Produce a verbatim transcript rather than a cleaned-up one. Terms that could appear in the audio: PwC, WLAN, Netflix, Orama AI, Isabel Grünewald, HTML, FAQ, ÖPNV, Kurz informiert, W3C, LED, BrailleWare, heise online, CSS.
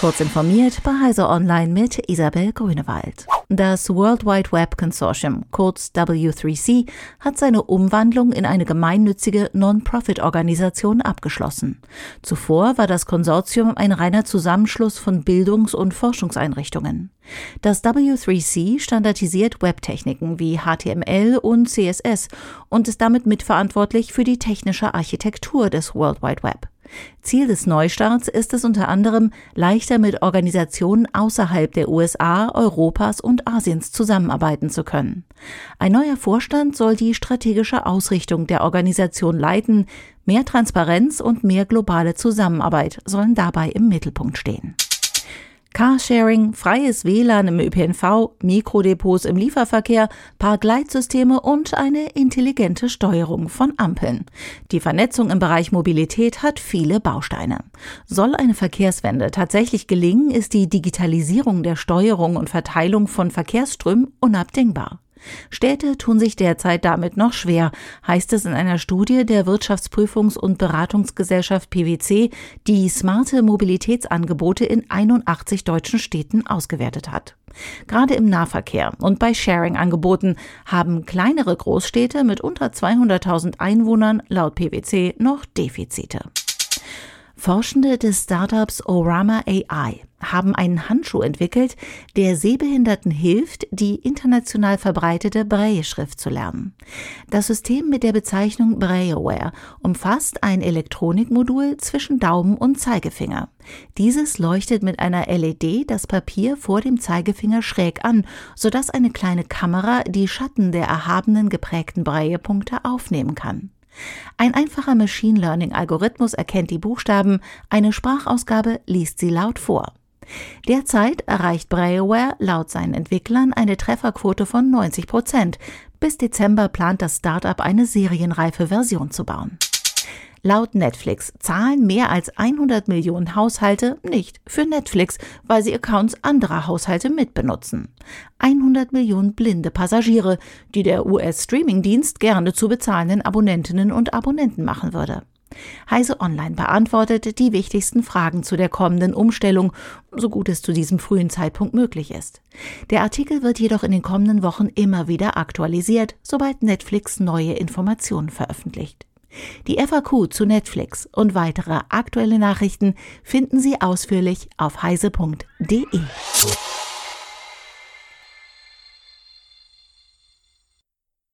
Kurz informiert bei heise online mit Isabel Grünewald. Das World Wide Web Consortium, kurz W drei C, hat seine Umwandlung in eine gemeinnützige Non-Profit-Organisation abgeschlossen. Zuvor war das Konsortium ein reiner Zusammenschluss von Bildungs- und Forschungseinrichtungen. Das W drei C standardisiert Webtechniken wie H T M L und C S S und ist damit mitverantwortlich für die technische Architektur des World Wide Web. Ziel des Neustarts ist es unter anderem, leichter mit Organisationen außerhalb der U S A, Europas und Asiens zusammenarbeiten zu können. Ein neuer Vorstand soll die strategische Ausrichtung der Organisation leiten. Mehr Transparenz und mehr globale Zusammenarbeit sollen dabei im Mittelpunkt stehen. Carsharing, freies W L A N im Ö P N V, Mikrodepots im Lieferverkehr, Parkleitsysteme und eine intelligente Steuerung von Ampeln. Die Vernetzung im Bereich Mobilität hat viele Bausteine. Soll eine Verkehrswende tatsächlich gelingen, ist die Digitalisierung der Steuerung und Verteilung von Verkehrsströmen unabdingbar. Städte tun sich derzeit damit noch schwer, heißt es in einer Studie der Wirtschaftsprüfungs- und Beratungsgesellschaft P W C, die smarte Mobilitätsangebote in einundachtzig deutschen Städten ausgewertet hat. Gerade im Nahverkehr und bei Sharing-Angeboten haben kleinere Großstädte mit unter zweihunderttausend Einwohnern laut P W C noch Defizite. Forschende des Startups Orama A I haben einen Handschuh entwickelt, der Sehbehinderten hilft, die international verbreitete Braille-Schrift zu lernen. Das System mit der Bezeichnung BrailleWare umfasst ein Elektronikmodul zwischen Daumen und Zeigefinger. Dieses leuchtet mit einer L E D das Papier vor dem Zeigefinger schräg an, sodass eine kleine Kamera die Schatten der erhabenen geprägten Braille-Punkte aufnehmen kann. Ein einfacher Machine Learning-Algorithmus erkennt die Buchstaben, eine Sprachausgabe liest sie laut vor. Derzeit erreicht BrailleWare laut seinen Entwicklern eine Trefferquote von neunzig Prozent. Bis Dezember plant das Startup, eine serienreife Version zu bauen. Laut Netflix zahlen mehr als hundert Millionen Haushalte nicht für Netflix, weil sie Accounts anderer Haushalte mitbenutzen. hundert Millionen blinde Passagiere, die der U S-Streaming-Dienst gerne zu bezahlenden Abonnentinnen und Abonnenten machen würde. heise online beantwortet die wichtigsten Fragen zu der kommenden Umstellung, so gut es zu diesem frühen Zeitpunkt möglich ist. Der Artikel wird jedoch in den kommenden Wochen immer wieder aktualisiert, sobald Netflix neue Informationen veröffentlicht. Die F A Q zu Netflix und weitere aktuelle Nachrichten finden Sie ausführlich auf heise punkt de.